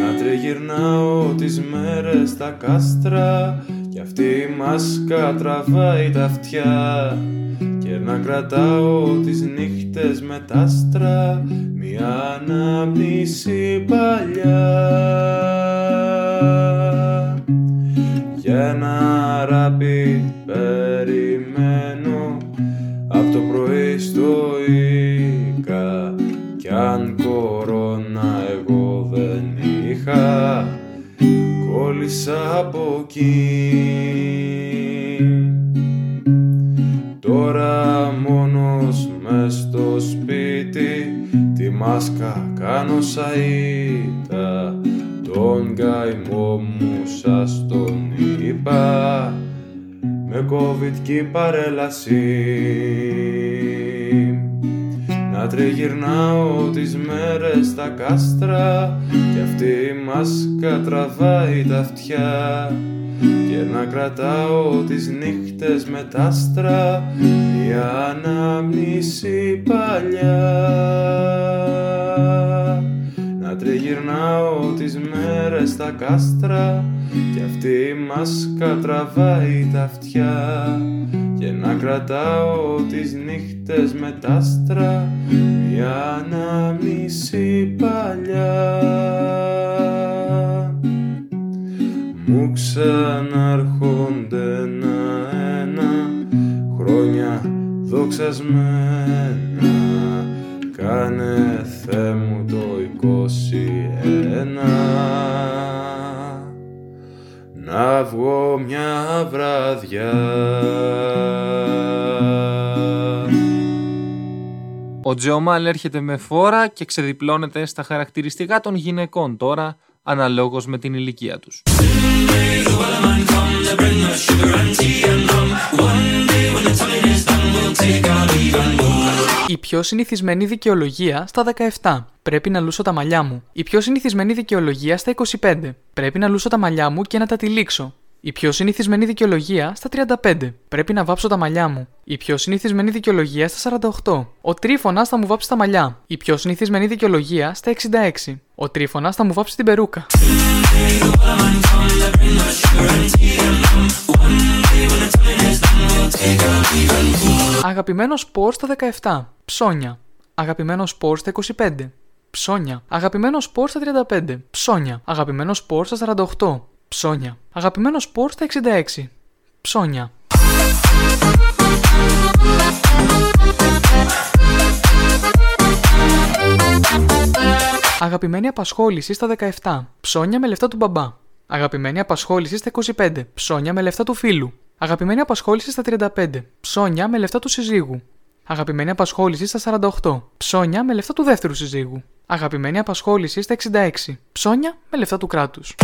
Να τριγυρνάω τις μέρες στα κάστρα κι Κι αυτή μας κατραβάει τα αυτιά. Και να κρατάω τις νύχτες με τα άστρα μια ανάμνηση παλιά. Για ένα αράπι περιμένω από το πρωί στο Ίκα. Κι αν κορώνα εγώ δεν είχα, κόλλησα από εκεί. Τώρα μόνος μες στο σπίτι, τη μάσκα κάνω σαΐτα. Τον καημό μου σας τον είπα, με κοβιτική παρέλαση. Να τριγυρνάω τις μέρες στα κάστρα, κι αυτή η μάσκα τραβάει τα αυτιά. Και να κρατάω τις νύχτες με τα άστρα μια ανάμνηση παλιά. Να τριγυρνάω τις μέρες στα κάστρα, κι αυτή η μάσκα τραβάει τα αυτιά. Και να κρατάω τις νύχτες με τα άστρα μια ανάμνηση παλιά. Μου ξανάρχονται ένα-ένα χρόνια δοξασμένα. Κάνε Θεέ μου το 21 να βγω μια βραδιά. Ο Τζεωμάλ έρχεται με φόρα και ξεδιπλώνεται στα χαρακτηριστικά των γυναικών τώρα, αναλόγως με την ηλικία τους. Η πιο συνηθισμένη δικαιολογία στα 17. Πρέπει να λούσω τα μαλλιά μου. Η πιο συνηθισμένη δικαιολογία στα 25. Πρέπει να λούσω τα μαλλιά μου και να τα τυλίξω. Η πιο συνηθισμένη δικαιολογία στα 35. Πρέπει να βάψω τα μαλλιά μου. Η πιο συνηθισμένη δικαιολογία στα 48. Ο Τρίφωνας θα μου βάψει τα μαλλιά. Η πιο συνηθισμένη δικαιολογία στα 66. Ο Τρίφωνας θα μου βάψει την περούκα. Αγαπημένο σπορ στα 17. Ψώνια. Αγαπημένο σπορ στα 25. Ψώνια. Αγαπημένο σπορ στα 35. Ψώνια. Αγαπημένο σπορ στα 48. Ψώνια. Αγαπημένο σπορ στα 66. Ψώνια. Αγαπημένη απασχόληση στα 17. Ψώνια με λεφτά του μπαμπά. Αγαπημένη απασχόληση στα 25. Ψώνια με λεφτά του φίλου. Αγαπημένη απασχόληση στα 35. Ψώνια με λεφτά του συζύγου. Αγαπημένη απασχόληση στα 48. Ψώνια με λεφτά του δεύτερου συζύγου. Αγαπημένη απασχόληση στα 66. Ψώνια με λεφτά του κράτους.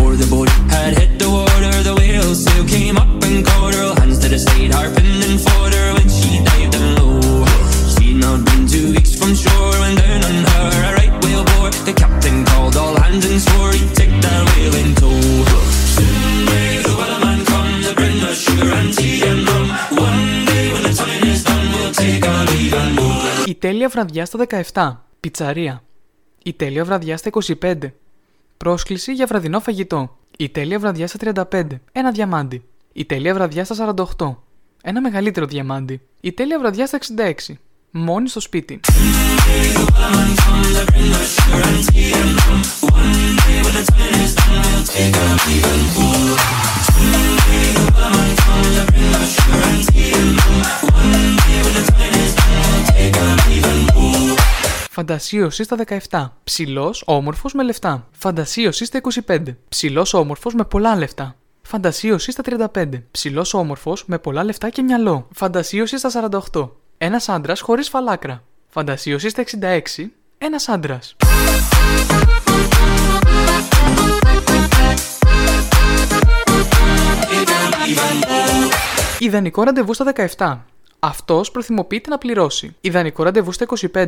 Η τέλεια βραδιά στα 17. Πιτσαρία. Η τέλεια βραδιά στα 25. Πρόσκληση για βραδινό φαγητό. Η τέλεια βραδιά στα 35. Ένα διαμάντι. Η τέλεια βραδιά στα 48. Ένα μεγαλύτερο διαμάντι. Η τέλεια βραδιά στα 66. Μόνοι στο σπίτι. Φαντασίωση στα 17. Ψηλός, όμορφος με λεφτά. Φαντασίωση στα 25. Ψηλός, όμορφος με πολλά λεφτά. Φαντασίωση στα 35. Ψηλός, όμορφος με πολλά λεφτά και μυαλό. Φαντασίωση στα 48. Ένας άντρας χωρίς φαλάκρα. Φαντασίωση στα 66. Ένας άντρας. Ιδανικό ραντεβού στα 17. Αυτός προθυμοποιείται να πληρώσει. Ιδανικό ραντεβού στα 25.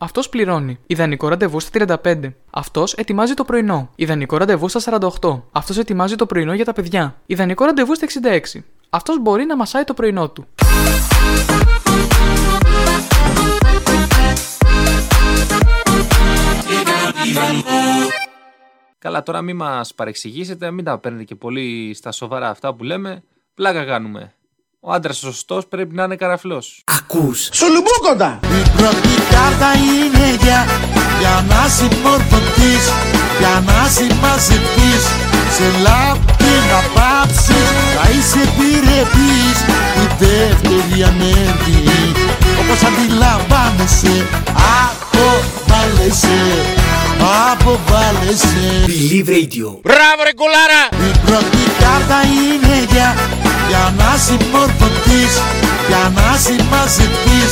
Αυτός πληρώνει. Ιδανικό ραντεβού στα 35. Αυτός ετοιμάζει το πρωινό. Ιδανικό ραντεβού στα 48. Αυτός ετοιμάζει το πρωινό για τα παιδιά. Ιδανικό ραντεβού στα 66. Αυτός μπορεί να μασάει το πρωινό του. Καλά, τώρα μην μας παρεξηγήσετε, μην τα παίρνετε και πολύ στα σοβαρά αυτά που λέμε. Πλάκα κάνουμε. Ο άντρας σωστός πρέπει να είναι καραφλός. Ακούς Σουλουμπούκοτα! Η πρώτη κάρτα είναι για να συμμορφωθείς, για να συμμαζευτείς, σε λάπτη να πάψεις, θα είσαι επιρρεπής. Η δεύτερη ανέβη, όπως αντιλαμβάνεσαι, αποβάλλεσαι. Αποβάλλεσαι. Believe Radio. Μπράβο ρε κουλάρα! Η πρώτη κάρτα είναι για να συμμορφωθείς, για να συμμαζευτείς,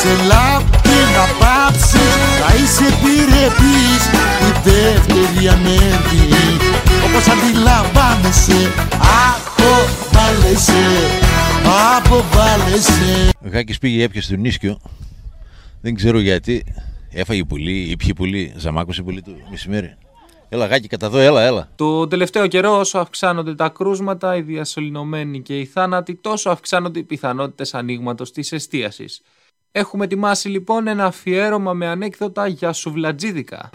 σε λάπτη να πάψεις, θα είσαι επιρρεπής. Η δεύτερη ανέβη, όπως αντιλαμβάνεσαι, αποβάλλεσαι. Αποβάλλεσαι. Ο Χάκης πήγε έπιασε τον Ίσκιο. Δεν ξέρω γιατί. Έφαγε πολύ, ήπιε πολύ, ζαμάκωσε πολύ το μεσημέρι. Έλα Γάκη, κατά εδώ, έλα. Το τελευταίο καιρό, όσο αυξάνονται τα κρούσματα, οι διασωληνωμένοι και οι θάνατοι, τόσο αυξάνονται οι πιθανότητες ανοίγματος της εστίασης. Έχουμε ετοιμάσει λοιπόν ένα αφιέρωμα με ανέκδοτα για σουβλατζίδικα.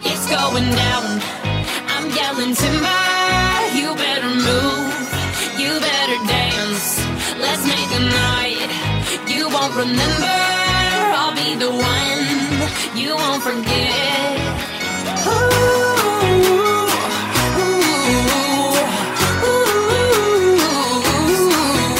You won't forget. Ooh, ooh, ooh, ooh.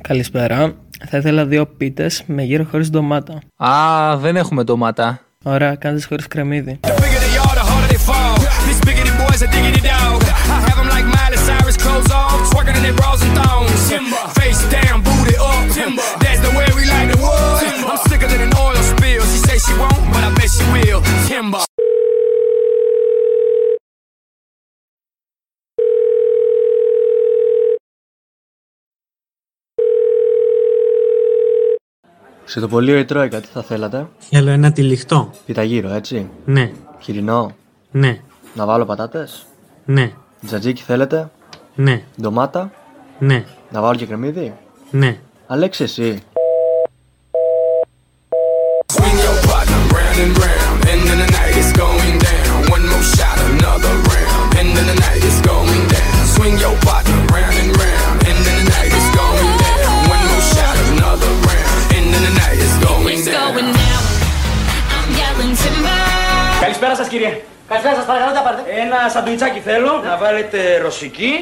Καλησπέρα. Θα ήθελα 2 πίτες με γύρο χωρίς ντομάτα. Α, δεν έχουμε ντομάτα. Ωραία, κάνεις χωρίς κρεμμύδι. Σε το πολείο η Τρόικα, τι θα θέλατε? Θέλω ένα τυλιχτό. Πιταγύρο, έτσι? Ναι. Χοιρινό? Ναι. Να βάλω πατάτες? Ναι. Τζατζίκι θέλετε? Ναι. Ντομάτα? Ναι. Να βάλω και κρεμμύδι? Ναι. Αλέξη, εσύ. Καλησπέρα σας, κύριε. Καλησπέρα σας, παρακαλώ, τα πάρτε. Ένα σαντουιτσάκι θέλω, να βάλετε ρωσική,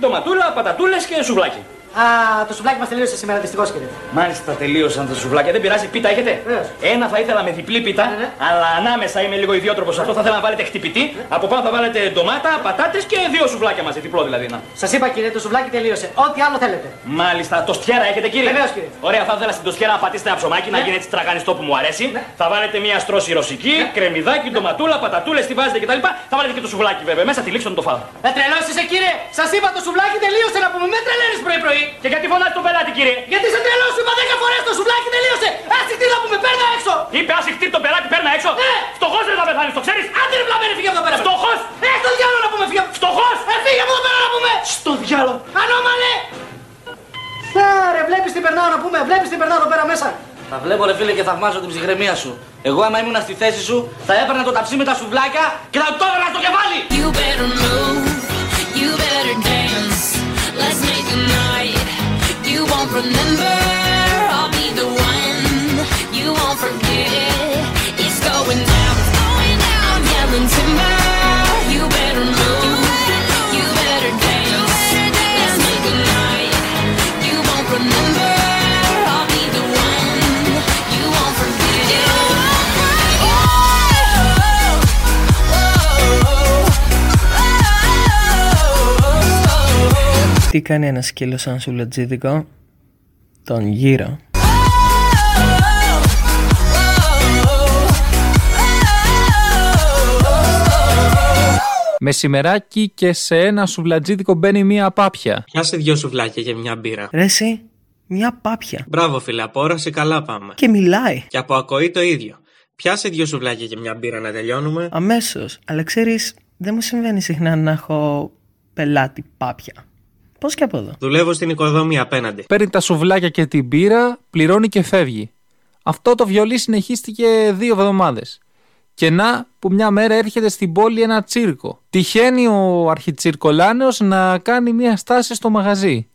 ντοματούλα, πατατούλες και σουβλάκι. Α, το σουβλάκι μας τελείωσε σήμερα, δυστυχώς, κύριε. Μάλιστα, τελείωσαν τα σουβλάκια. Δεν πειράζει, πίτα έχετε? Βεβαίως. Ένα θα ήθελα με διπλή πίτα, ναι. Αλλά ανάμεσα είμαι λίγο ιδιότροπος. Αυτό θα ήθελα να βάλετε χτυπητή. Ναι. Από πάνω θα βάλετε ντομάτα, πατάτες και 2 σουβλάκια μαζί, διπλό δηλαδή. Σας είπα, κύριε, το σουβλάκι τελείωσε. Ό,τι άλλο θέλετε. Μάλιστα, τοστιέρα έχετε, κύριε? Βεβαίως, κύριε. Ωραία, θα ήθελα στην τοστιέρα να πατήσετε ένα ψωμάκι, ναι. Να γίνει έτσι τραγανιστό που μου αρέσει. Ναι. Θα βάλετε μια στρώση ρωσική, ναι. Κρεμμυδάκι, ναι. Ντοματούλα, πατατούλες, τη βάζετε κτλ. Θα βάλετε και το σουβλάκι βέβαια. Μέσα τη λήξω να το φάω. Ε, τρελώσες, κύριε! Σας είπα, το σουβλάκι τελείωσε να πούμε. Με τρελαίνεις πρωί-πρωί. Και γιατί φωνάζει τον πελάτη, κύριε? Γιατί σε τρελό, σου είπα 10 φορές το σουβλάκι τελείωσε! Ασυχτή να πούμε, παίρνα έξω! Είπε ασυχτή τον πελάτη, παίρνα έξω! Ναι! Φτωχός δεν θα πεθάνεις, το ξέρεις! Άντε ρε βλαμμένη, φύγε από εδώ πέρα! Φτωχός! Στο διάλογο να πούμε, φύγε! Φτωχός! Φύγε από εδώ πέρα να πούμε! Στο διάλογο! Ανώμαλε! Άρε, βλέπεις τι περνάω να πούμε, βλέπεις τι περνάω εδώ πέρα μέσα! Τα βλέπω ρε φίλε και θαυμάζω την ψυχραιμία σου. Εγώ άμα ήμουν στη θέση σου, θα έπαιρνα το ταψί με τα σουβλάκια και θα το έβαλα στο κεφάλι! You better move, you better dance. Let's make a night you won't remember. I'll be the one you won't forget. It's going down, it's going down. I'm yelling timber. You better move, you better dance. Let's make a night you won't remember. I'll be the one you won't forget. Τι κάνει ένα σκύλο σαν σουβλατζίδικο? Τον γύρα. Μεσημεράκι και σε ένα σουβλατζίδικο μπαίνει μια πάπια. Πιάσε 2 σουβλάκια για μια μπύρα. Ρε εσύ, μια πάπια. Μπράβο φίλε, από όραση καλά πάμε. Και μιλάει. Και από ακοή το ίδιο. Πιάσε 2 σουβλάκια για μια μπύρα να τελειώνουμε. Αμέσως, αλλά ξέρεις, δεν μου συμβαίνει συχνά να έχω πελάτη πάπια. Πώς και από εδώ. Δουλεύω στην οικοδομή απέναντι. Παίρνει τα σουβλάκια και την πύρα, πληρώνει και φεύγει. Αυτό το βιολί συνεχίστηκε 2 εβδομάδες. Και να που μια μέρα έρχεται στην πόλη ένα τσίρκο. Τυχαίνει ο αρχιτσιρκολάνεος να κάνει μια στάση στο μαγαζί.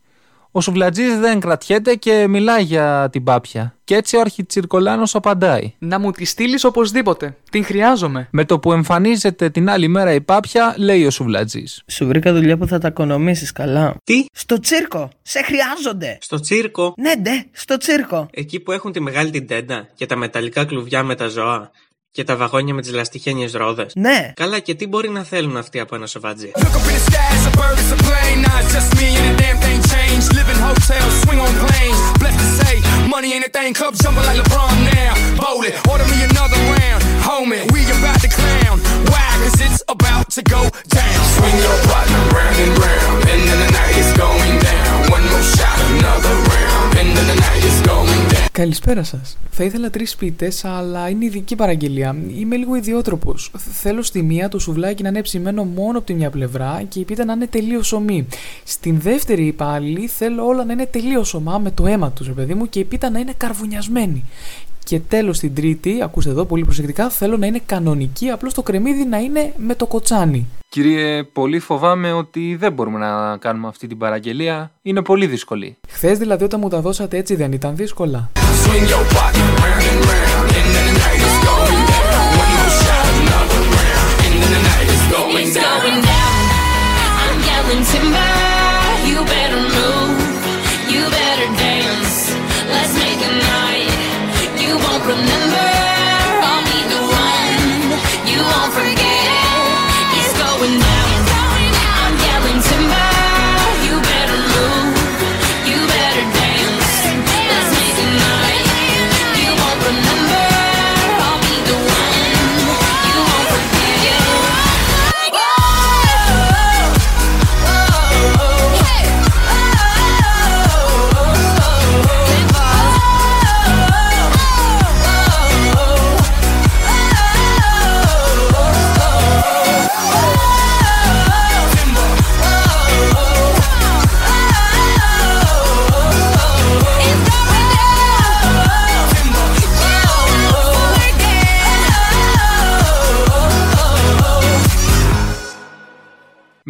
Ο σουβλατζής δεν κρατιέται και μιλάει για την πάπια. Και έτσι ο αρχιτσιρκολάνος απαντάει: «Να μου τη στείλεις οπωσδήποτε. Την χρειάζομαι». Με το που εμφανίζεται την άλλη μέρα η πάπια, λέει ο σουβλατζής: «Σου βρήκα δουλειά που θα τα οικονομήσεις καλά». «Τι?» «Στο τσίρκο. Σε χρειάζονται». «Στο τσίρκο?» «Ναι, ναι, στο τσίρκο. Εκεί που έχουν τη μεγάλη την τέντα και τα μεταλλικά κλουβιά με τα ζώα. Και τα βαγόνια με τις λαστιχένιες ρόδες». «Ναι». «Καλά, και τι μπορεί να θέλουν αυτοί από ένα σοβατζή?» Καλησπέρα σας. Θα ήθελα 3 πίτες, αλλά είναι ειδική παραγγελία. Είμαι λίγο ιδιότροπος. Θέλω στη μία το σουβλάκι να είναι ψημένο μόνο από τη μια πλευρά και η πίτα να είναι τελείως ομή. Στην δεύτερη πάλι θέλω όλα να είναι τελείως ομά με το αίμα τους, ρε παιδί μου, και η πίτα να είναι καρβουνιασμένη. Και τέλος την τρίτη, ακούστε εδώ πολύ προσεκτικά, θέλω να είναι κανονική, απλώς το κρεμμύδι να είναι με το κοτσάνι. Κύριε, πολύ φοβάμαι ότι δεν μπορούμε να κάνουμε αυτή την παραγγελία. Είναι πολύ δύσκολη. Χθες δηλαδή όταν μου τα δώσατε έτσι δεν ήταν δύσκολα?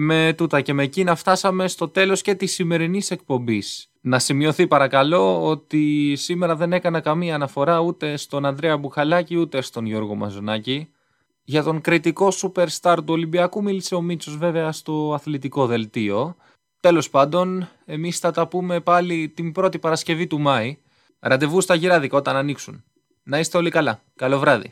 Με τούτα και με εκείνα φτάσαμε στο τέλος και της σημερινής εκπομπής. Να σημειωθεί παρακαλώ ότι σήμερα δεν έκανα καμία αναφορά ούτε στον Ανδρέα Μπουχαλάκη ούτε στον Γιώργο Μαζονάκη. Για τον κριτικό superstar του Ολυμπιακού μίλησε ο Μίτσος βέβαια στο αθλητικό δελτίο. Τέλος πάντων, εμείς θα τα πούμε πάλι την 1η Παρασκευή του Μάη. Ραντεβού στα Γυράδικα όταν ανοίξουν. Να είστε όλοι καλά. Καλό βράδυ.